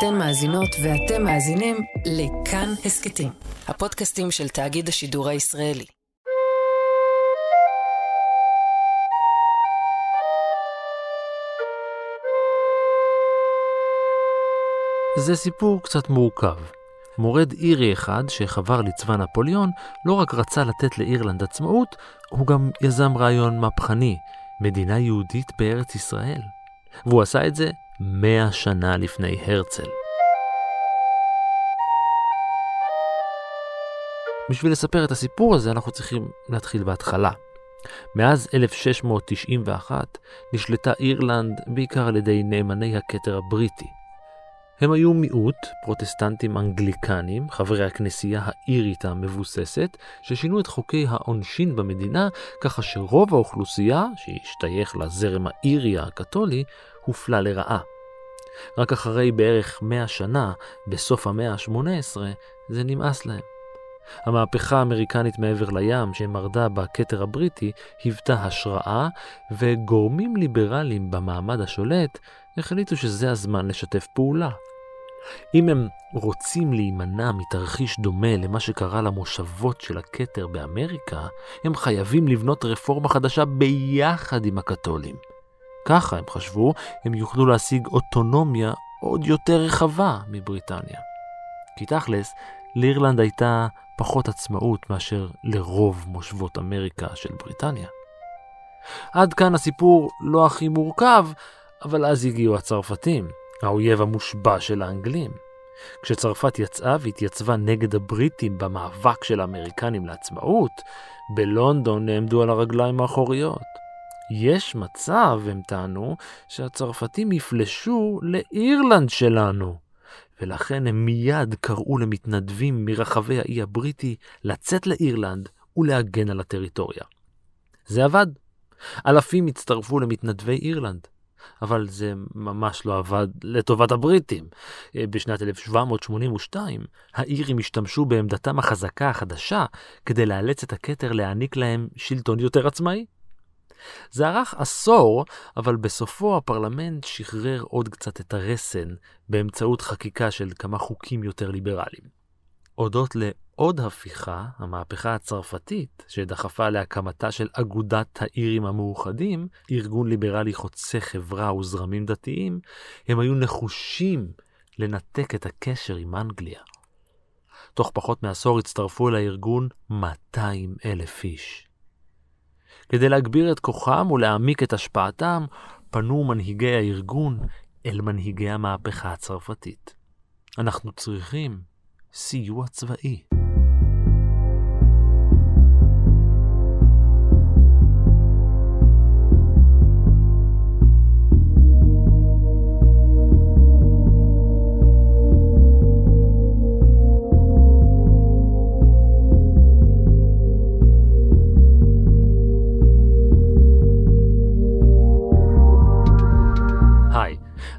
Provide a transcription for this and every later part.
אתן מאזינות ואתם מאזינים לכאן הסקטים, הפודקאסטים של תאגיד השידור הישראלי. זה סיפור קצת מורכב. מורד אירי אחד שחבר לצבא נפוליאון לא רק רצה לתת לאירלנד עצמאות, הוא גם יזם רעיון מהפכני, מדינה יהודית בארץ ישראל. והוא עשה את זה 100 שנה לפני הרצל. בשביל לספר את הסיפור הזה אנחנו צריכים להתחיל בהתחלה. מאז 1691 נשלטה אירלנד בעיקר על ידי נאמני הכתר הבריטי. הם היו מיעוט פרוטסטנטים אנגליקנים, חברי הכנסייה האירית המבוססת, ששינו את חוקי העונשין במדינה, ככה שרוב האוכלוסייה, שהשתייך לזרם האירי הקתולי, הופלה לרעה. רק אחרי בערך 100 שנה, בסוף המאה ה-18, זה נמאס להם. המהפכה האמריקנית מעבר לים שמרדה בכתר הבריטי היוותה השראה, וגורמים ליברליים במעמד השולט החליטו שזה הזמן לשתף פעולה. אם הם רוצים להימנע מתרחיש דומה למה שקרה למושבות של הכתר באמריקה, הם חייבים לבנות רפורמה חדשה ביחד עם הקתולים. ככה הם חשבו, הם יוכלו להשיג אוטונומיה עוד יותר רחבה מבריטניה. כי תכלס, לאירלנד הייתה פחות עצמאות מאשר לרוב מושבות אמריקה של בריטניה. עד כאן הסיפור לא הכי מורכב, אבל אז הגיעו הצרפתים, האויב המושבע של האנגלים. כשצרפת יצאה והתייצבה נגד הבריטים במאבק של האמריקנים לעצמאות, בלונדון נעמדו על הרגליים האחוריות. יש מצב, הם טענו, שהצרפתים יפלשו לאירלנד שלנו. ולכן הם מיד קראו למתנדבים מרחבי האי הבריטי לצאת לאירלנד ולהגן על הטריטוריה. זה עבד. אלפים הצטרפו למתנדבי אירלנד. אבל זה ממש לא עבד לטובת הבריטים. בשנת 1782 האירים השתמשו בעמדתם החזקה החדשה כדי לאלץ את הכתר להעניק להם שלטון יותר עצמאי. זה ערך עשור, אבל בסופו הפרלמנט שחרר עוד קצת את הרסן באמצעות חקיקה של כמה חוקים יותר ליברליים. הודות לעוד הפיכה, המהפכה הצרפתית, שדחפה להקמתה של אגודת האירים המאוחדים, ארגון ליברלי חוצה חברה וזרמים דתיים, הם היו נחושים לנתק את הקשר עם אנגליה. תוך פחות מעשור הצטרפו לארגון 200,000 איש. כדי להגביר את כוחם ולהעמיק את השפעתם, פנו מנהיגי הארגון אל מנהיגי המהפכה הצרפתית. אנחנו צריכים סיוע צבאי.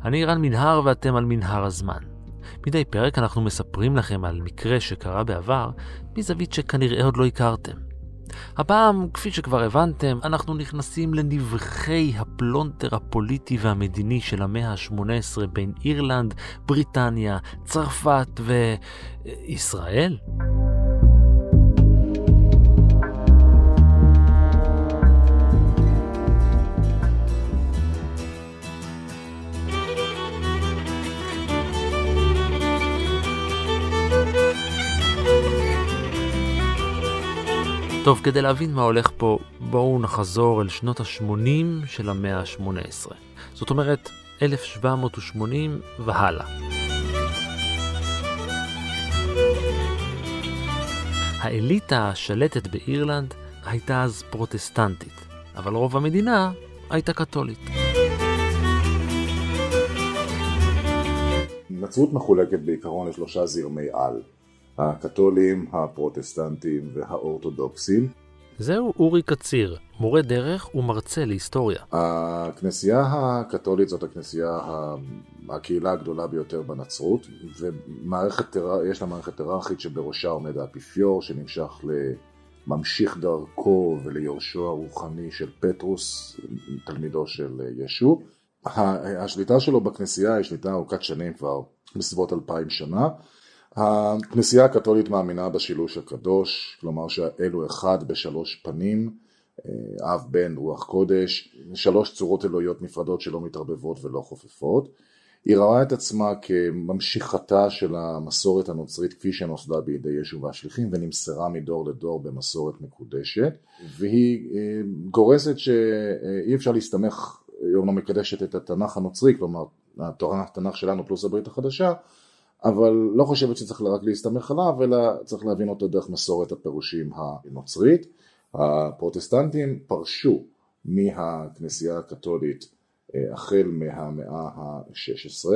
אני אירן מנהר ואתם על מנהר הזמן. מדי פרק אנחנו מספרים לכם על מקרה שקרה בעבר, מזווית שכנראה עוד לא הכרתם. הפעם, כפי שכבר הבנתם, אנחנו נכנסים לנבחי הפלונטר הפוליטי והמדיני של המאה ה-18 בין אירלנד, בריטניה, צרפת וישראל. טוב, כדי להבין מה הולך פה, בואו נחזור אל שנות ה-80 של המאה ה-18. זאת אומרת, 1780 והלאה. האליטה השלטת באירלנד הייתה אז פרוטסטנטית, אבל רוב המדינה הייתה קתולית. הנצרות מחולקת בעיקרון לשלושה זרמי על. הקתולים, הפרוטסטנטים והאורתודוקסים. זהו אורי קציר, מורה דרך ומרצה להיסטוריה. הכנסייה הקתולית זאת הקהילה הגדולה ביותר בנצרות, ויש לה מערכת היררכית שבראשה עומד האפיפיור, שנמשך לממשיך דרכו וליורשו הרוחני של פטרוס, תלמידו של ישו. השליטה שלו בכנסייה היא שליטה ארוכת שנים כבר. מסביבות 2000 שנה. הכנסייה הקתולית מאמינה בשילוש הקדוש, כלומר שהאלו אחד בשלוש פנים, אב בן רוח קודש, שלוש צורות אלוהיות נפרדות שלא מתערבבות ולא חופפות. היא ראה את עצמה כממשיכתה של המסורת הנוצרית כפי שנוסדה בידי ישו והשליחים ונמסרה מדור לדור במסורת מקודשת, והיא גורסת שאי אפשר להסתמך, היא לא מקדשת את התנ"ך הנוצרי, כלומר התנ"ך שלנו פלוס הברית החדשה, אבל לא חושבת שצריך רק להסתמך עליו, אלא צריך להבין אותו דרך מסורת הפירושים הנוצרית. הפרוטסטנטים פרשו מהכנסייה הקתולית החל מהמאה ה-16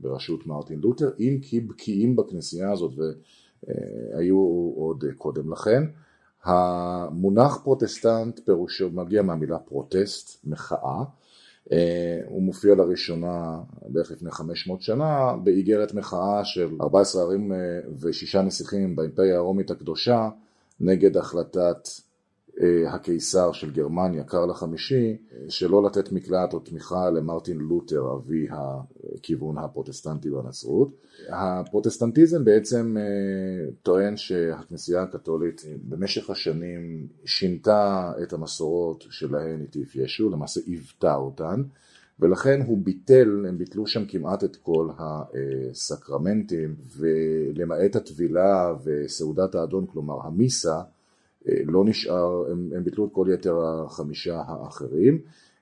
בראשות מרטין לותר, אם כי בקיאים בכנסייה הזאת והיו עוד קודם לכן. המונח פרוטסטנט פירושו מגיע מהמילה פרוטסט, מחאה, הוא מופיע לראשונה בערך לפני 500 שנה באיגרת מחאה של 14 ערים ושישה נסיכים באימפריה הרומית הקדושה נגד החלטת הקיסר של גרמניה, קרל החמישי, שלא לתת מקלט או תמיכה למרטין לותר, אבי הכיוון הפרוטסטנטי בנצרות. הפרוטסטנטיזם בעצם טוען שהכנסייה הקתולית במשך השנים שינתה את המסורות שלהן הטיף ישו, למעשה עיוותה אותן, ולכן הם ביטלו שם כמעט את כל הסקרמנטים, ולמעט הטבילה וסעודת האדון, כלומר המיסה, לא נשאר, הם ביטלו את כל יתר החמישה האחרים.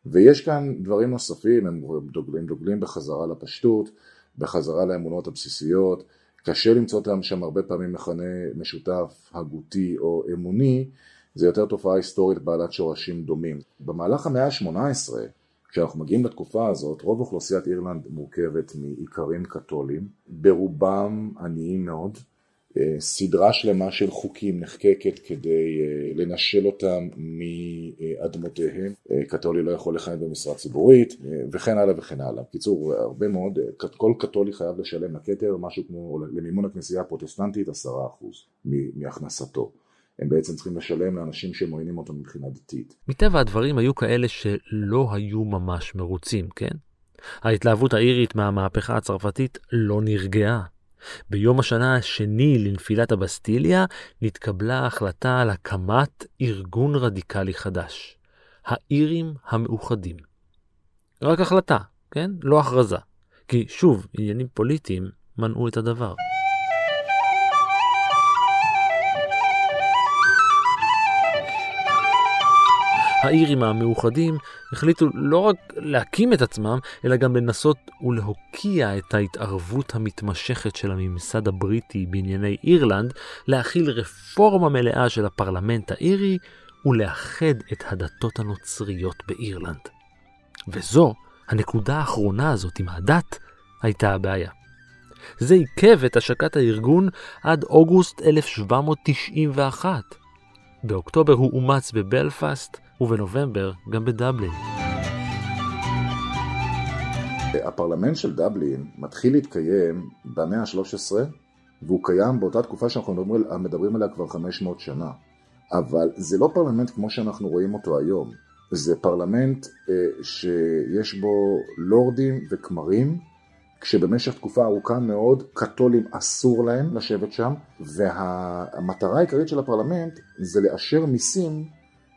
ויש כאן דברים נוספים, הם דוגלים בחזרה לפשטות, בחזרה לאמונות הבסיסיות, קשה למצוא אותם שם הרבה פעמים מכנה משותף הגותי או אמוני, זה יותר תופעה היסטורית בעלת שורשים דומים. במהלך המאה ה-18, כשאנחנו מגיעים לתקופה הזאת, רוב אוכלוסיית אירלנד מורכבת מאיכרים קתולים, ברובם עניים מאוד, סדרה שלמה של חוקים נחקקת כדי לנשל אותם מאדמותיהם, קתולי לא יכול לכהן במשרה ציבורית וכן הלאה וכן הלאה. בקיצור, הרבה מאוד, כל קתולי חייב לשלם לכתר משהו כמו למימון הכנסייה הפרוטסטנטית 10% מהכנסתו. הם בעצם צריכים לשלם לאנשים שמועינים אותם מבחינה דתית. מטבע הדברים היו כאלה שלא היו ממש מרוצים, כן? ההתלהבות האירית מהמהפכה הצרפתית לא נרגעה. ביום השנה השני לנפילת הבסטיליה נתקבלה החלטה על הקמת ארגון רדיקלי חדש, האירים המאוחדים. רק החלטה, כן? לא הכרזה, כי שוב עניינים פוליטיים מנעו את הדבר. האירים המאוחדים החליטו לא רק להקים את עצמם, אלא גם לנסות ולהוקיע את ההתערבות המתמשכת של הממסד הבריטי בענייני אירלנד, להכיל רפורמה מלאה של הפרלמנט האירי ולאחד את הדתות הנוצריות באירלנד. וזו, הנקודה האחרונה הזאת עם הדת, הייתה הבעיה. זה עיכב את השקת הארגון עד אוגוסט 1791. באוקטובר הוא אומץ בבלפאסט, ובנובמבר גם בדבלין. הפרלמנט של דבלין מתחיל להתקיים במאה ה-13, והוא קיים באותה תקופה שאנחנו מדברים עליה כבר 500 שנה. אבל זה לא פרלמנט כמו שאנחנו רואים אותו היום. זה פרלמנט שיש בו לורדים וכמרים, כשבמשך תקופה ארוכה מאוד קתולים אסור להם לשבת שם, והמטרה העיקרית של הפרלמנט זה לאשר מיסים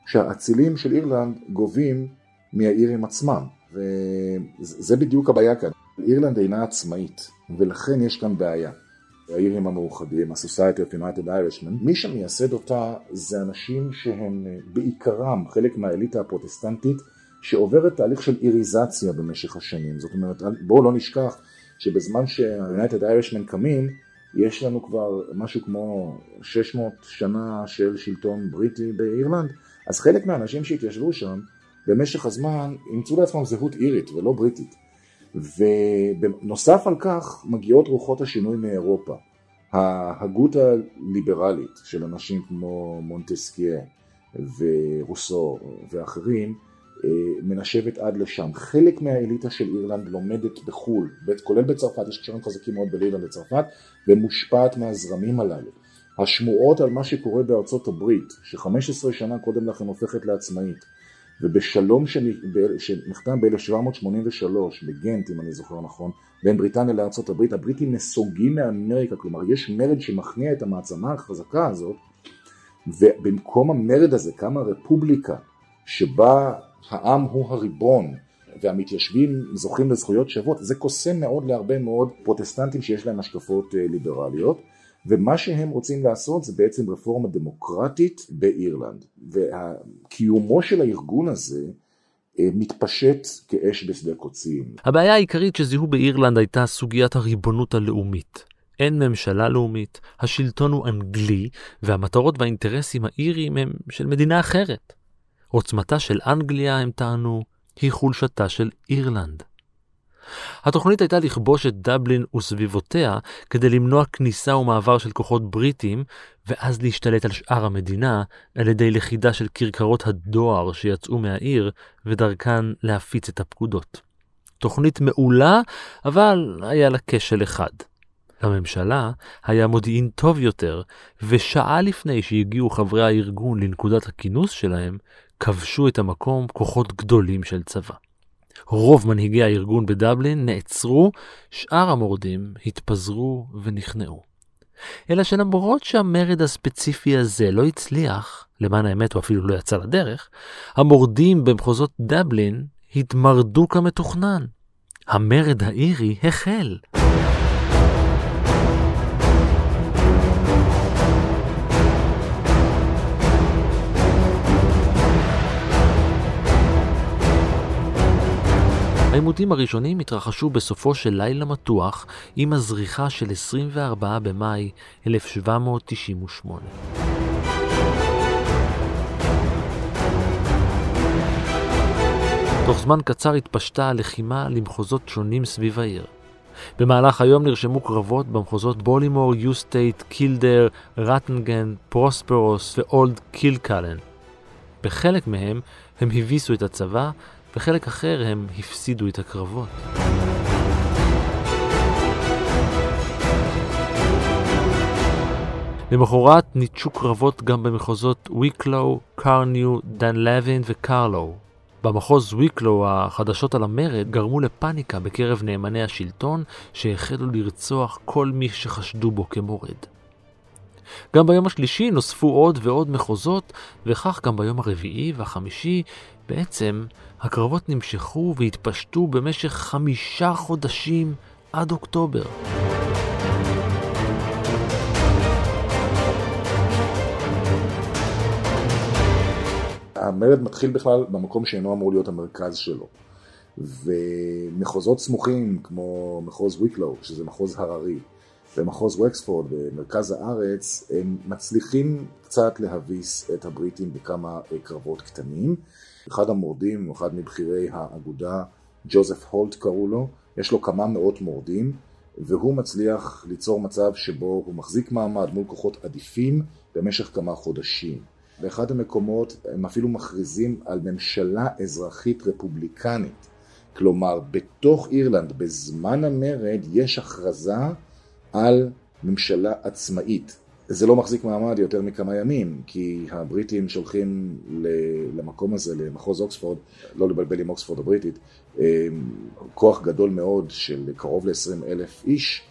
שהאצילים של אירלנד גובים מהאירים עצמם. וזה בדיוק הבעיה כאן. אירלנד אינה עצמאית, ולכן יש כאן בעיה. האירים המאוחדים, ה-Society of United Irishmen, מי שמייסד אותה זה אנשים שהם בעיקרם חלק מהאליטה הפרוטסטנטית, שעוברת תהליך של איריזציה במשך השנים. זאת אומרת, בואו לא נשכח שבזמן שה-United Irishmen קמים, יש לנו כבר משהו כמו 600 שנה של שלטון בריטי באירלנד, אז חלק מהאנשים שהתיישבו שם במשך הזמן ימצאו לעצמם זהות אירית ולא בריטית. ונוסף על כך מגיעות רוחות השינוי מאירופה. ההגות הליברלית של אנשים כמו מונטסקייה ורוסו ואחרים מנשבת עד לשם. חלק מהאליטה של אירלנד לומדת בחול, כולל בצרפת, יש קשרים חזקים מאוד באירלנד לצרפת, ומושפעת מהזרמים הללו. השמועות על מה שקורה בארצות הברית, ש-15 שנה קודם לכן הופכת לעצמאית, ובשלום שנחתם ב-1783 בגנט, אם אני זוכר נכון, בין בריטניה לארצות הברית, הבריטים נסוגים מאמריקה, כלומר יש מרד שמכניע את המעצמה החזקה הזאת, ובמקום המרד הזה קמה רפובליקה שבה העם הוא הריבון והמתיישבים זוכים לזכויות שוות. זה קוסם מאוד להרבה מאוד פרוטסטנטים שיש להם השקפות ליברליות, ומה שהם רוצים לעשות זה בעצם רפורמה דמוקרטית באירלנד, וקיומו של הארגון הזה מתפשט כאש בשדה קוצים. הבעיה העיקרית שזיהו באירלנד הייתה סוגיית הריבונות הלאומית. אין ממשלה לאומית, השלטון הוא אנגלי, והמטרות והאינטרסים האיריים הם של מדינה אחרת. עוצמתה של אנגליה, הם טענו, היא חולשתה של אירלנד. התוכנית הייתה לכבוש את דבלין וסביבותיה כדי למנוע כניסה ומעבר של כוחות בריטים, ואז להשתלט על שאר המדינה על ידי לכידה של כרכרות הדואר שיצאו מהעיר ודרכן להפיץ את הפקודות. תוכנית מעולה, אבל היה לה כשל אחד. לממשלה היה מודיעין טוב יותר, ושעה לפני שהגיעו חברי הארגון לנקודת הכינוס שלהם, כבשו את המקום כוחות גדולים של צבא. רוב מנהיגי הארגון בדבלין נעצרו, שאר המורדים התפזרו ונכנעו. אלא שלמרות שהמרד הספציפי הזה לא הצליח, למען האמת הוא אפילו לא יצא לדרך, המורדים במחוזות דבלין התמרדו כמתוכנן. המרד האירי החל. העימותים הראשונים התרחשו בסופו של לילה מתוח עם הזריחה של 24 במאי 1798. תוך זמן קצר התפשטה הלחימה למחוזות שונים סביב העיר. במהלך היום נרשמו קרבות במחוזות בולימור, יוסטייט, קילדר, רטנגן, פרוספרוס ואולד קילקלן. בחלק מהם הם הביסו את הצבא, בחלק אחר הם הפסידו את הקרבות. למחרת ניטשו קרבות גם במחוזות ויקלו, קרניו, דנלווין וקרלו. במחוז ויקלו החדשות על המרד גרמו לפאניקה בקרב נאמני השלטון שהחלו לרצוח כל מי שחשדו בו כמורד. גם ביום השלישי נוספו עוד ועוד מחוזות, וכך גם ביום הרביעי והחמישי. בעצם הקרבות נמשכו והתפשטו במשך 5 חודשים עד אוקטובר. המרד מתחיל בכלל במקום שאינו אמור להיות המרכז שלו. ומחוזות סמוכים כמו מחוז ויקלו, שזה מחוז הררי, במחוז וקספורד, במרכז הארץ, הם מצליחים קצת להביס את הבריטים בכמה קרבות קטנים. אחד המורדים, אחד מבחירי האגודה, ג'וזף הולט קראו לו, יש לו כמה מאות מורדים, והוא מצליח ליצור מצב שבו הוא מחזיק מעמד מול כוחות עדיפים במשך כמה חודשים. באחד המקומות הם אפילו מכריזים על ממשלה אזרחית רפובליקנית. כלומר, בתוך אירלנד, בזמן המרד, יש הכרזה על ממשלה עצמאית. זה לא מחזיק מעמד יותר מכמה ימים, כי הבריטים שולחים למקום הזה, למחוז אוקספורד, לא לבלבל עם אוקספורד הבריטית, כוח גדול מאוד של קרוב ל-20,000 איש,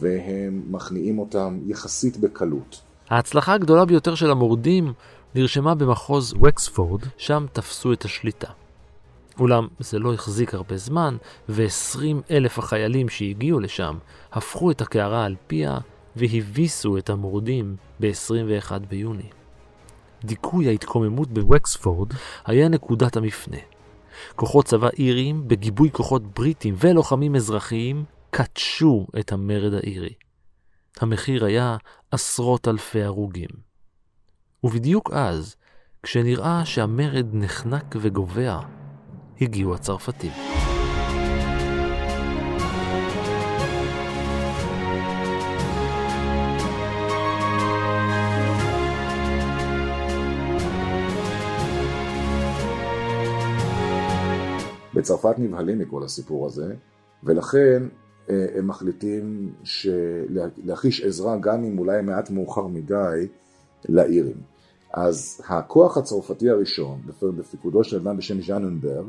והם מכניעים אותם יחסית בקלות. ההצלחה הגדולה ביותר של המורדים נרשמה במחוז וקספורד, שם תפסו את השליטה. אולם זה לא החזיק הרבה זמן, ו20,000 החיילים שהגיעו לשם הפכו את הקערה על פיה והביסו את המורדים ב-21 ביוני. דיכוי ההתקוממות בווקספורד היה נקודת המפנה. כוחות צבא איריים בגיבוי כוחות בריטים ולוחמים אזרחיים קטשו את המרד האירי. המחיר היה עשרות אלפי הרוגים. ובדיוק אז, כשנראה שהמרד נחנק וגובע, הגיעו הצרפתים. בצרפת נבהלים מכל הסיפור הזה, ולכן הם מחליטים להחיש עזרה, גם אם אולי מעט מאוחר מדי, לאירים. אז הכוח הצרפתי הראשון, בפיקודו של אדם בשם ז'אן הומבר,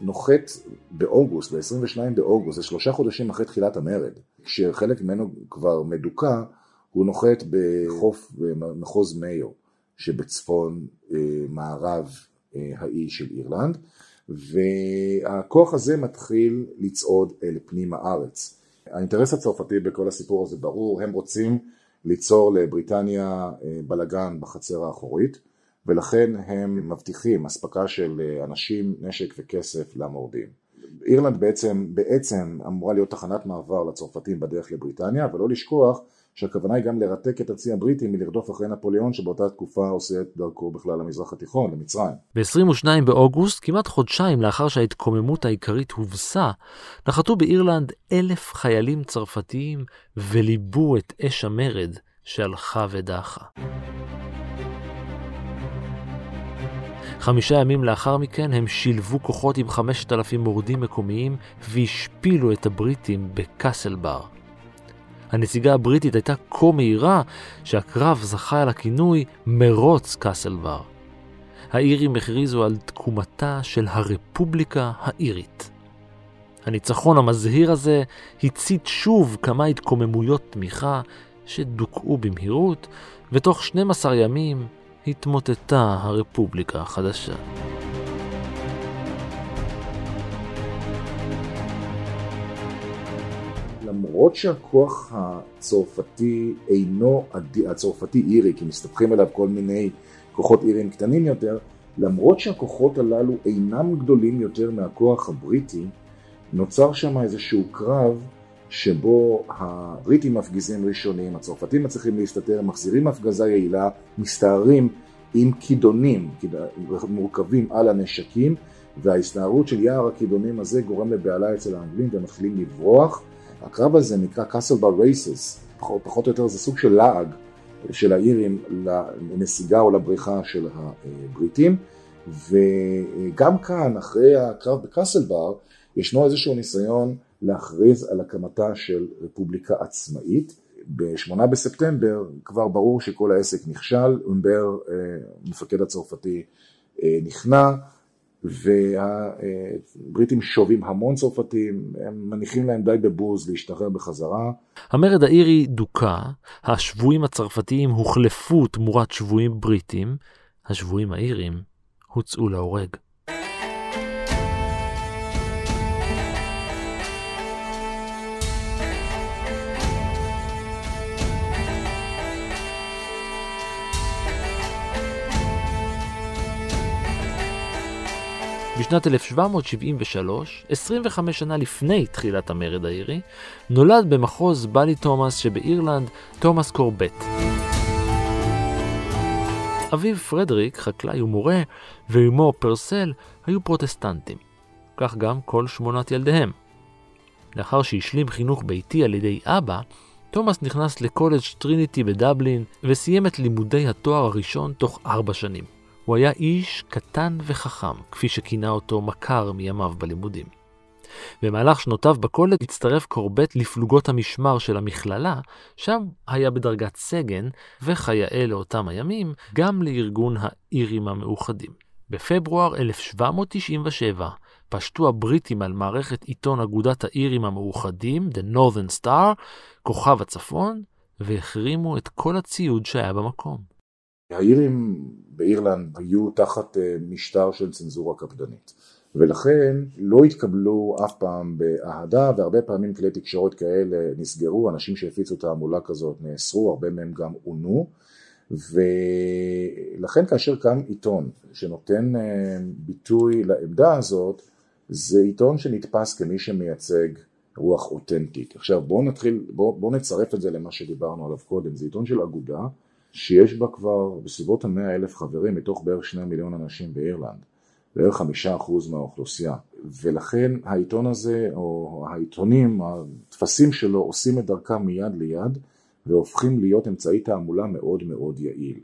נוחת באוגוסט, ב-22 באוגוסט, זה 3 חודשים אחרי תחילת המרד, כשחלק ממנו כבר מדוקה, הוא נוחת בחוף מחוז מאיו, שבצפון מערב האי של אירלנד, והכוח הזה מתחיל לצעוד אל פנים הארץ. האינטרס הצרפתי בכל הסיפור הזה ברור, הם רוצים ליצור לבריטניה בלגן בחצר האחורית, ולכן הם מבטיחים אספקה של אנשים, נשק וכסף למורדים. אירלנד בעצם אמורה להיות תחנת מעבר לצרפתים בדרך לבריטניה, אבל לא לשכוח שהכוונה היא גם לרתק את הצי הבריטי מלרדוף אחרי נפוליאון, שבאותה תקופה עושה את דרכו בכלל למזרח התיכון, למצרים. ב-22 באוגוסט, כמעט חודשיים לאחר שההתקוממות העיקרית הובסה, נחתו באירלנד 1,000 חיילים צרפתיים וליבו את אש המרד שהלכה ודחה. 5 ימים לאחר מכן הם שילבו כוחות עם 5,000 מורדים מקומיים והשפילו את הבריטים בקסלבר. הנסיגה הבריטית הייתה כה מהירה שהקרב זכה על הכינוי מרוץ קסלבר. האירים הכריזו על תקומתה של הרפובליקה האירית. הניצחון המזהיר הזה הצית שוב כמה התקוממויות תמיכה שדוקאו במהירות, ותוך 12 ימים התמוטטה הרפובליקה החדשה. למרות שהכוח הצרפתי אינו הצרפתי אירי, כי מסתפחים עליו כל מיני כוחות אירים קטנים יותר, למרות שהכוחות הללו אינם גדולים יותר מהכוח הבריטי, נוצר שם איזשהו קרב שבו הבריטים מפגיזים ראשונים, הצרפתים מצליחים להסתתר, מחזירים הפגזה יעילה, מסתערים עם כידונים מורכבים על הנשקים, וההסתערות של יער הכידונים הזה גורם לבעלה אצל האנגלים ומתחילים לברוח. הקרב הזה נקרא Castlebar Races, פחות או יותר זה סוג של לעג של האירים לנסיגה או לבריחה של הבריטים, וגם כאן אחרי הקרב בקסלבר ישנו איזשהו ניסיון להכריז על הקמתה של רפובליקה עצמאית. ב-8 בספטמבר כבר ברור שכל העסק נכשל, הומבר, מפקד הצרפתי, נכנע, והבריטים שובים המון צרפתים, הם מניחים להם די בבוז להשתחרר בחזרה. המרד האירי דוקה, השבויים הצרפתיים הוחלפו תמורת שבויים בריטים, השבויים האירים הוצאו להורג. בשנת 1773, 25 שנה לפני תחילת המרד האירי, נולד במחוז בלי תומאס שבאירלנד, תומאס קורבט. אביו פרדריק, חקלאי ומורה, ואימו פרסל, היו פרוטסטנטים. כך גם כל 8 ילדיהם. לאחר שהשלים חינוך ביתי על ידי אבא, תומאס נכנס לקולג' טריניטי בדבלין, וסיים את לימודי התואר הראשון תוך 4 שנים. הוא היה איש קטן וחכם, כפי שכינה אותו מכר מימיו בלימודים. במהלך שנותיו בקולג' הצטרף קורבט לפלוגות המשמר של המכללה, שם היה בדרגת סגן, וכיאה לאותם הימים, גם לארגון האירים המאוחדים. בפברואר 1797 פשטו הבריטים על מערכת עיתון אגודת האירים המאוחדים, The Northern Star, כוכב הצפון, והחרימו את כל הציוד שהיה במקום. האירים באירלנד היו תחת משטר של צנזורה קפדנית, ולכן לא התקבלו אף פעם באהדה, והרבה פעמים כלי תקשורת כאלה נסגרו, אנשים שהפיצו תעמולה כזאת נאסרו, הרבה מהם גם עונו, ולכן כאשר קם עיתון שנותן ביטוי לעמדה הזאת, זה עיתון שנתפס כמי שמייצג רוח אותנטית. עכשיו בואו נצרף את זה למה שדיברנו עליו קודם, זה עיתון של אגודה, שיש בה כבר בסביבות 100,000 חברים, מתוך בערך 2 מיליון אנשים באירלנד, בערך 5% מהאוכלוסייה, ולכן העיתון הזה, או העיתונים, התפסים שלו, עושים את דרכם מיד ליד, והופכים להיות אמצעי תעמולה מאוד מאוד יעיל.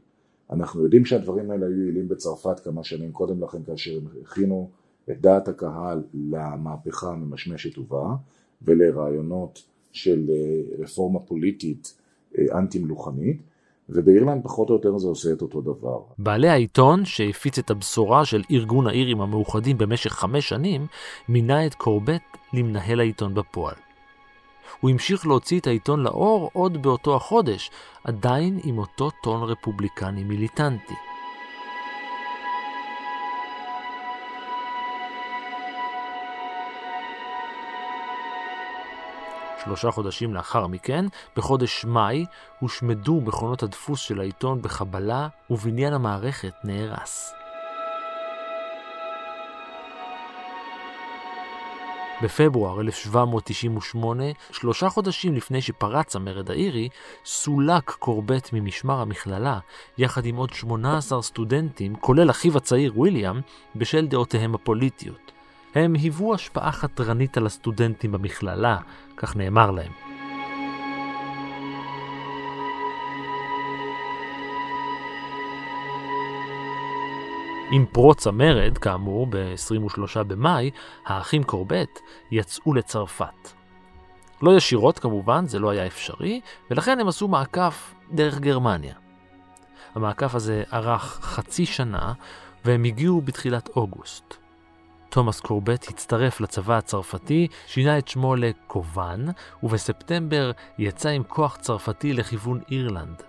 אנחנו יודעים שהדברים האלה היו יעילים בצרפת כמה שנים קודם לכן, כאשר הכינו את דעת הקהל למהפכה ממשמשת ובאה, ולרעיונות של רפורמה פוליטית אנטי-מלוכנית, ובאירלנד פחות או יותר זה עושה את אותו דבר. בעלי העיתון שהפיץ את הבשורה של ארגון האירים המאוחדים במשך 5 שנים, מינה את קורבט למנהל העיתון בפועל. הוא המשיך להוציא את העיתון לאור עוד באותו החודש, עדיין עם אותו טון רפובליקני מיליטנטי. שלושה חודשים לאחר מכן, בחודש מאי, הושמדו מכונות הדפוס של העיתון בחבלה, ובניין המערכת נהרס. בפברואר 1798, 3 חודשים לפני שפרץ המרד האירי, סולק קורבט ממשמר המכללה, יחד עם עוד 18 סטודנטים, כולל אחיו הצעיר וויליאם, בשל דעותיהם הפוליטיות. הם היוו השפעה חתרנית על הסטודנטים במכללה, כך נאמר להם. עם פרוץ המרד, כאמור, ב-23 במאי, האחים קורבט יצאו לצרפת. לא ישירות כמובן, זה לא היה אפשרי, ולכן הם עשו מעקף דרך גרמניה. המעקף הזה ארך 0.5 שנה, והם הגיעו בתחילת אוגוסט. תומאס קורבט הצטרף לצבא הצרפתי, שינה את שמו לקובן, ובספטמבר יצא עם כוח צרפתי לכיוון אירלנד.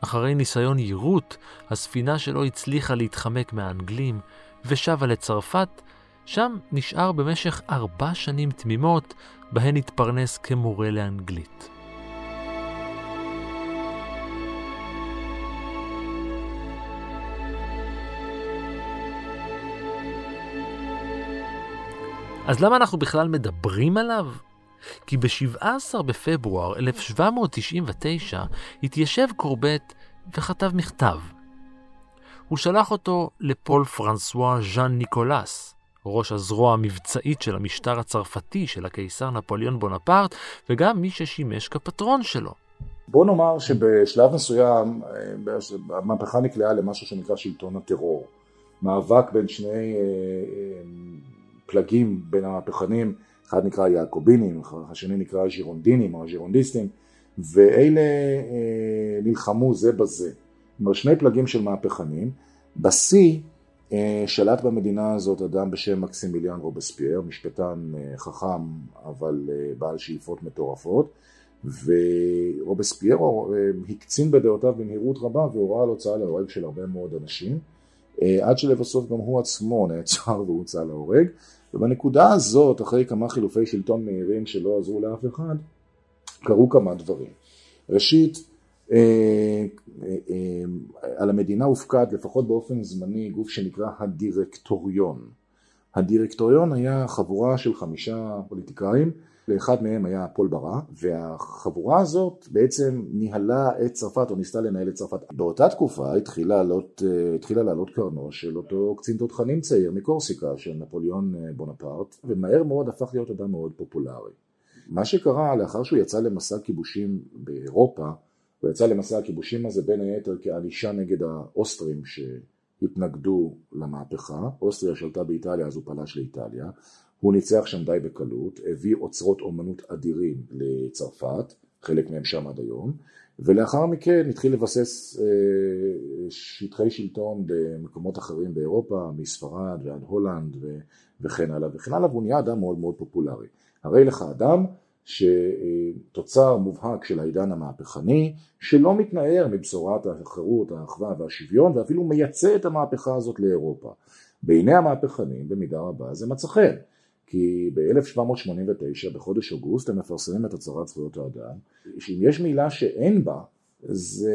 אחרי ניסיון יירוט, הספינה שלו הצליחה להתחמק מהאנגלים, ושבה לצרפת, שם נשאר במשך 4 שנים תמימות, בהן התפרנס כמורה לאנגלית. אז למה אנחנו בכלל מדברים עליו? כי ב-17 בפברואר 1799 התיישב קורבט וכתב מכתב. הוא שלח אותו לפול פרנסואה ז'אן ניקולס, ראש הזרוע המבצעית של המשטר הצרפתי של הקיסר נפוליאון בונפרט, וגם מי ששימש כפטרון שלו. בוא נאמר שבשלב מסוים המהפכה נקלעה למשהו שנקרא שלטון הטרור. מאבק בין שני פלגים, בין המהפכנים, אחד נקרא יעקובינים, השני נקרא ז'ירונדינים או ז'ירונדיסטים, ואלה נלחמו זה בזה. שני פלגים של מהפכנים. בסי שלט במדינה הזאת אדם בשם מקסימיליאן רובספייר, משפטן חכם אבל בעל שאיפות מטורפות, ורובספייר הקצין בדעותיו במהירות רבה והוראה על הוצאה להורג של הרבה מאוד אנשים, עד שלבסוף גם הוא עצמו נעצר והוצא להורג. ובנקודה הזאת, אחרי כמה חילופי שלטון מהירים שלא עזרו לאף אחד, קרו כמה דברים. ראשית, על המדינה הופקד, לפחות באופן זמני, גוף שנקרא הדירקטוריון. הדירקטוריון היה חבורה של 5 פוליטיקאים, לאחד מהם היה פול ברא, והחבורה הזאת בעצם ניהלה את צרפת, או ניסתה לנהל את צרפת. באותה תקופה התחילה לעלות קרנו של אותו קצין תותחנים צעיר מקורסיקה של נפוליאון בונפרט, ומהר מאוד הפך להיות אדם מאוד פופולרי. מה שקרה לאחר שהוא יצא למסע כיבושים באירופה, הוא יצא למסע הכיבושים הזה בין היתר כאלישה נגד האוסטרים שהתנגדו למהפכה. אוסטריה שלטה באיטליה, אז הוא פלש לאיטליה. הוא ניצח שם די בקלות, הביא אוצרות אומנות אדירים לצרפת, חלק מהם שם עד היום, ולאחר מכן התחיל לבסס שטחי שלטון במקומות אחרים באירופה, מספרד ועד הולנד וכן הלאה וכן הלאה, והוא נהיה אדם מאוד מאוד פופולרי. הרי לך אדם שתוצר מובהק של העידן המהפכני, שלא מתנער מבשורת החירות, האחווה והשוויון, ואפילו מייצא את המהפכה הזאת לאירופה. בעיני המהפכנים, במידה רבה, זה מצא חן. כי ב-1789, בחודש אוגוסט, הם מפרסמים את הצהרת זכויות האדם, שאם יש מילה שאין בה, זה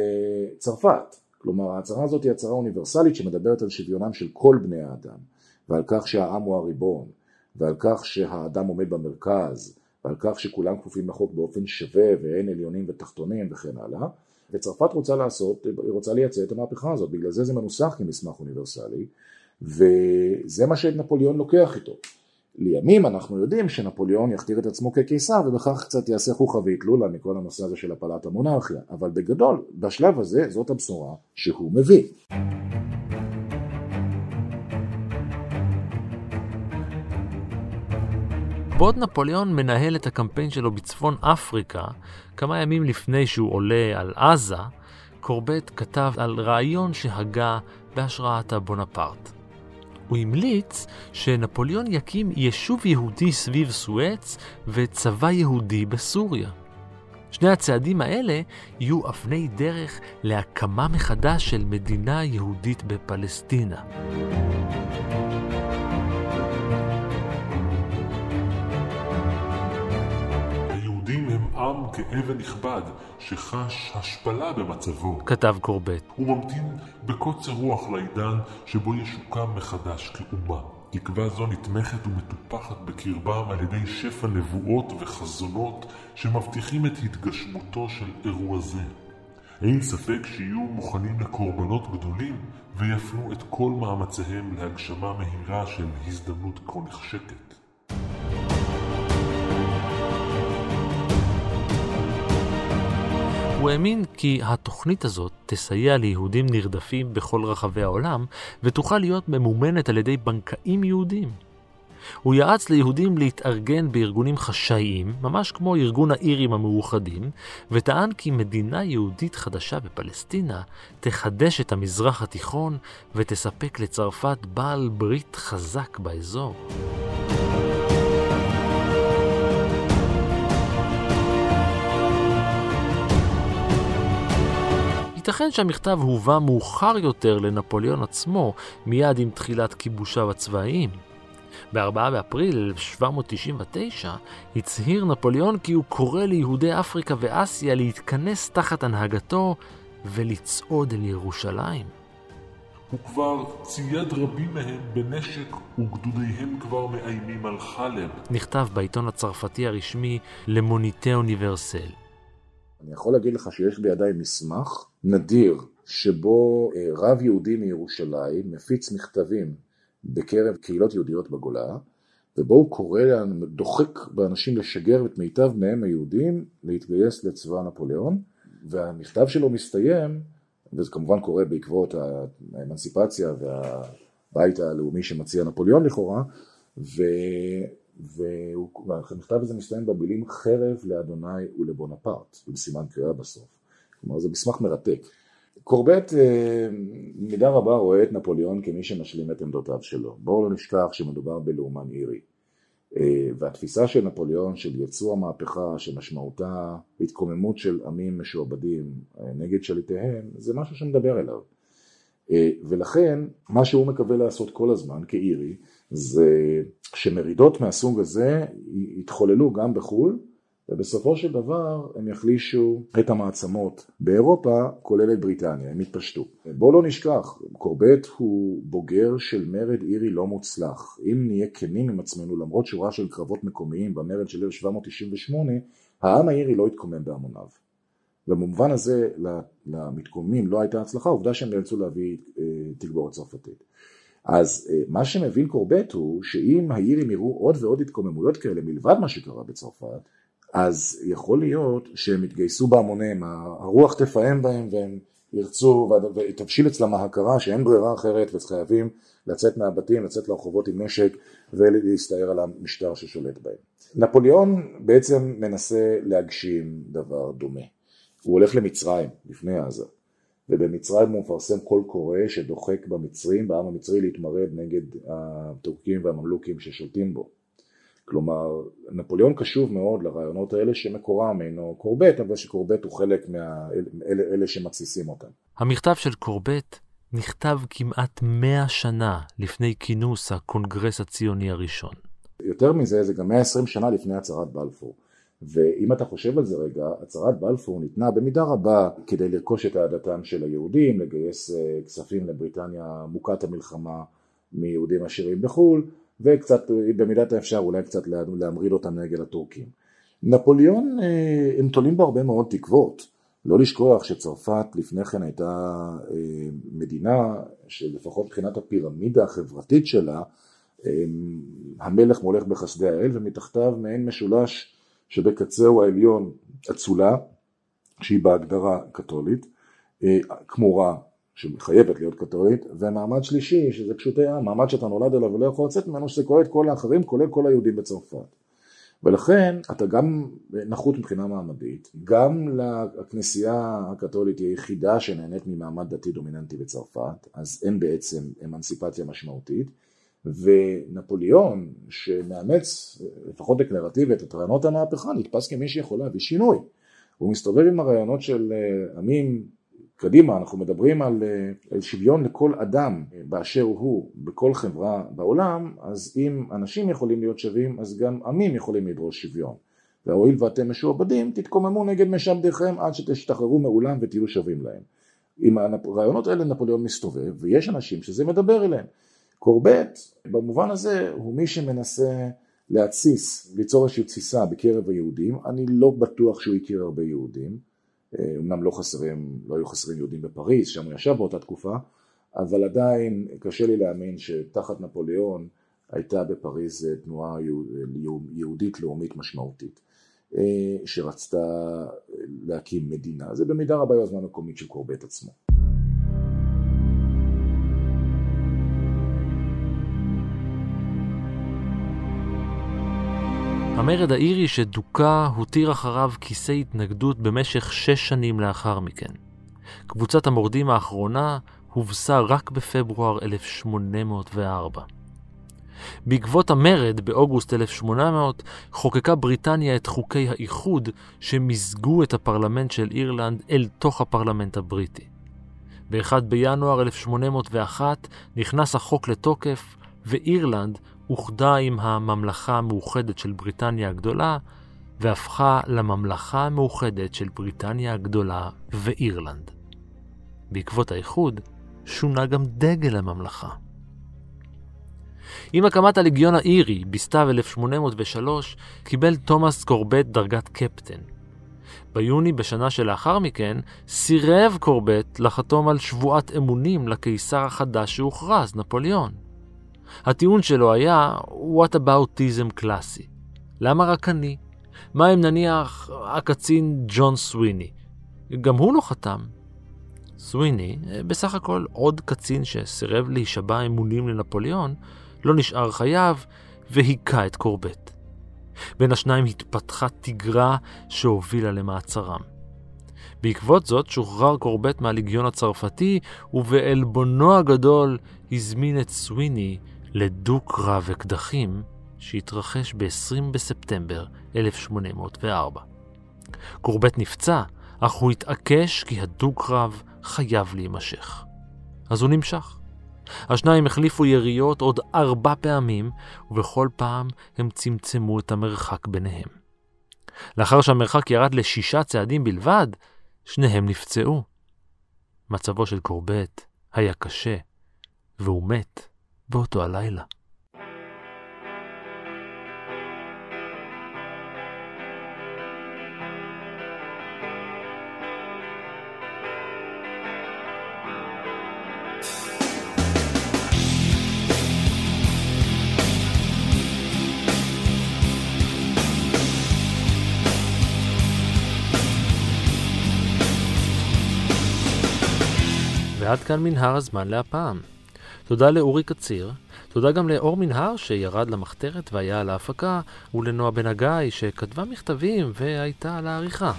צרפת. כלומר, ההצהרה הזאת היא הצהרה אוניברסלית שמדברת על שוויונם של כל בני האדם, ועל כך שהעם הוא הריבון, ועל כך שהאדם עומד במרכז, ועל כך שכולם כפופים לחוק באופן שווה, ואין עליונים ותחתונים וכן הלאה. וצרפת רוצה לייצא את המהפכה הזאת, בגלל זה מנוסח כמסמך אוניברסלי, וזה מה שנפוליאון לוקח איתו. לימים אנחנו יודעים שנפוליאון יכתיר את עצמו כקיסר, ובכך קצת יעשה חוכה והתלולה מכל הנושא הזה של הפלת המונרכיה. אבל בגדול, בשלב הזה, זאת הבשורה שהוא מביא. בעוד נפוליאון מנהל את הקמפיין שלו בצפון אפריקה, כמה ימים לפני שהוא עולה על עזה, קורבט כתב על רעיון שהגה בהשראת בונפרט. הוא המליץ שנפוליאון יקים יישוב יהודי סביב סואץ וצבא יהודי בסוריה. שני הצעדים האלה יהיו אבני דרך להקמה מחדש של מדינה יהודית בפלסטינה. היהודים הם עם כאבן נכבד שחש השפלה במצבו, כתב קורבט. הוא ממתין בקוצר רוח לעידן שבו ישוקם מחדש כאומה. תקווה זו נתמכת ומטופחת בקרבם על ידי שפע נבואות וחזונות שמבטיחים את התגשמותו של אירוע זה. אין ספק שיהיו מוכנים לקורבנות גדולים ויפנו את כל מאמציהם להגשמה מהירה של הזדמנות כה נחשקת. הוא האמין כי התוכנית הזאת תסייע ליהודים נרדפים בכל רחבי העולם ותוכל להיות ממומנת על ידי בנקאים יהודים. הוא יעץ ליהודים להתארגן בארגונים חשאיים, ממש כמו ארגון האירים המאוחדים, וטען כי מדינה יהודית חדשה בפלסטינה תחדש את המזרח התיכון ותספק לצרפת בעל ברית חזק באזור. ייתכן שהמכתב הובא מאוחר יותר לנפוליאון עצמו, מיד עם תחילת כיבושיו הצבאיים. ב-4 באפריל 1799 הצהיר נפוליאון כי הוא קורא ליהודי אפריקה ואסיה להתכנס תחת הנהגתו ולצעוד אל ירושלים. הוא כבר צייד רבים מהם בנשק וגדודיהם כבר מאיימים על חלב, נכתב בעיתון הצרפתי הרשמי למוניטה אוניברסל. אני יכול להגיד לך שיש בידיי מסמך נדיר שבו רב יהודי מירושלים מפיץ מכתבים בקרב קהילות יהודיות בגולה, ובו הוא קורא, דוחק באנשים לשגר את מיטב מהם היהודים להתגייס לצבא נפוליאון, והמכתב שלו מסתיים, וזה כמובן קורה בעקבות האמנסיפציה והבית הלאומי שמציע נפוליאון לכאורה, והמכתב הזה מסתיים במילים חרב לאדוני ולבונפרט, ובסימן קריאה בסוף. כלומר, זה מסמך מרתק. קורבט מידה רבה רואה את נפוליאון כמי שמשלים את עמדותיו שלו. בואו לא נשכח שמדובר בלאומן אירי. והתפיסה של נפוליאון של יצוא המהפכה שמשמעותה התקוממות של עמים משועבדים נגד שליטיהם, זה משהו שמדבר אליו. ולכן מה שהוא מקווה לעשות כל הזמן כאירי זה שמרידות מהסוג הזה יתחוללו גם בחול, ובסופו של דבר הם יחלישו את המעצמות באירופה, כולל את בריטניה, הם יתפשטו. בואו לא נשכח, קורבט הוא בוגר של מרד אירי לא מוצלח. אם נהיה כנים עם עצמנו, למרות שורה של קרבות מקומיים במרד של 1798, העם האירי לא התקומם בהמוניו. במובן הזה למתקוממים לא הייתה הצלחה, העובדה שהם נאלצו להביא תגבורת צרפתית. אז מה שמבין קורבט הוא שאם האירים יראו עוד ועוד התקוממויות כאלה מלבד מה שקרה בצרפת, אז יכול להיות שהם יתגייסו בהמוניהם, הרוח תפעם בהם והם ירצו ותבשיל אצלם ההכרה שאין ברירה אחרת וחייבים לצאת מהבתים, לצאת לרחובות עם נשק ולהסתער על המשטר ששולט בהם. נפוליאון בעצם מנסה להגשים דבר דומה. הוא הולך למצרים לפני עזה, ובמצרים הוא מפרסם קול קורא שדוחק במצרים, בעם המצרי להתמרד נגד הטורקים והממלוקים ששולטים בו. כלומר, נפוליאון קשוב מאוד לרעיונות האלה שמקורם אינו קורבט, אבל שקורבט הוא חלק מאלה שמציסים אותם. המכתב של קורבט נכתב כמעט 100 שנה לפני כינוס הקונגרס הציוני הראשון. יותר מזה, זה גם 120 שנה לפני הצהרת בלפור. ואם אתה חושב על זה רגע, הצהרת בלפור ניתנה במידה רבה כדי לרכוש את העדתם של היהודים, לגייס כספים לבריטניה מוכת המלחמה מיהודים עשירים בחול, וקצת, במידת האפשר, אולי קצת להמריד אותם נגד הטורקים. נפוליאון, הם תולים בו הרבה מאוד תקוות. לא לשכוח שצרפת לפני כן הייתה מדינה שלפחות מבחינת הפירמידה החברתית שלה, המלך מולך בחסדי האל ומתחתיו מעין משולש שבקצהו העליון אצולה, שהיא בהגדרה קתולית, כמורה שמחייבת להיות קתולית, ומעמד שלישי, שזה פשוט היה, מעמד שאתה נולד אליו ולא יכול לצאת ממנו, שזה קורא את כל האחרים, כולל כל היהודים בצרפת. ולכן אתה גם נחות מבחינה מעמדית, גם לכנסייה הקתולית היא היחידה שנהנית ממעמד דתי דומיננטי בצרפת, אז אין בעצם אמנסיפציה משמעותית, ונפוליאון שמאמץ לפחות דקלרטיבית את רעיונות המהפכה נתפס כמי שיכול להביא שינוי. הוא מסתובב עם הרעיונות של עמים קדימה, אנחנו מדברים על שוויון לכל אדם באשר הוא בכל חברה בעולם, אז אם אנשים יכולים להיות שווים, אז גם עמים יכולים לדרוש שוויון. והואיל ואתם משועבדים, תתקוממו נגד משעבדיכם עד שתשתחררו מעולם ותהיו שווים להם. עם הרעיונות האלה נפוליאון מסתובב, ויש אנשים שזה מדבר אליהם. קורבט, במובן הזה, הוא מי שמנסה להתסיס, ליצור איזושהי תסיסה בקרב היהודים. אני לא בטוח שהוא הכיר הרבה יהודים. אמנם לא היו חסרים יהודים בפריז, שם הוא ישב באותה תקופה, אבל עדיין קשה לי להאמין שתחת נפוליאון הייתה בפריז תנועה יהודית לאומית משמעותית, שרצתה להקים מדינה. זה במידה רבה יוזמה מקומית של קורבט עצמו. המרד האירי שדוקה הותיר אחריו כיסי התנגדות במשך 6 שנים לאחר מכן. קבוצת המורדים האחרונה הובסה רק בפברואר 1804. בעקבות המרד באוגוסט 1800 חוקקה בריטניה את חוקי האיחוד שמזגו את הפרלמנט של אירלנד אל תוך הפרלמנט הבריטי. ב-1 בינואר 1801 נכנס החוק לתוקף ואירלנד אוחדה עם הממלכה המאוחדת של בריטניה הגדולה, והפכה לממלכה המאוחדת של בריטניה הגדולה ואירלנד. בעקבות האיחוד, שונה גם דגל הממלכה. עם הקמת הלגיון האירי, בסתיו 1803, קיבל תומאס קורבט דרגת קפטן. ביוני בשנה שלאחר מכן, סירב קורבט לחתום על שבועת אמונים לקיסר החדש שהוכרז, נפוליאון. הטיעון שלו היה what aboutism קלאסי. למה רק אני? מה אם נניח הקצין ג'ון סוויני? גם הוא לא חתם. סוויני, בסך הכל עוד קצין שסירב להישבע אמונים לנפוליאון, לא נשאר חייב והיכה את קורבט. בין השניים התפתחה תגרה שהובילה למעצרם. בעקבות זאת שוחרר קורבט מהלגיון הצרפתי, ובעלבונו הגדול הזמין את סוויני לדו-קרב אקדחים שהתרחש ב-20 בספטמבר 1804. קורבט נפצע, אך הוא התעקש כי הדו-קרב חייב להימשך. אז הוא נמשך. השניים החליפו יריות עוד 4 פעמים, ובכל פעם הם צמצמו את המרחק ביניהם. לאחר שהמרחק ירד ל6 צעדים בלבד, שניהם נפצעו. מצבו של קורבט היה קשה, והוא מת באותו הלילה. ועד כאן מנהר הזמן להפעם. תודה לאורי קציר, תודה גם לאור מנהר שירד למחתרת והיה על ההפקה, ולנועה בן הגיא שכתבה מכתבים והייתה על העריכה.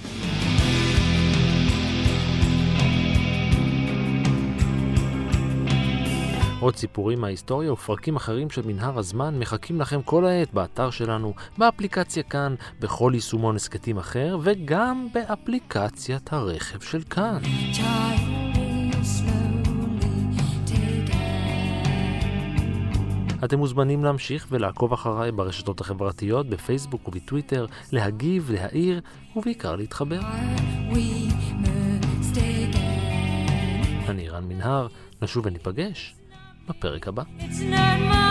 עוד סיפורים מההיסטוריה ופרקים אחרים של מנהר הזמן מחכים לכם כל העת באתר שלנו, באפליקציה כאן, בכל יישומון הסקטים אחר, וגם באפליקציית הרכב של כאן. אתם מוזמנים להמשיך ולעקוב אחריי ברשתות החברתיות, בפייסבוק ובטוויטר, להגיב, להעיר ובעיקר להתחבר. אני אירן מנהר, נשוב וניפגש בפרק הבא.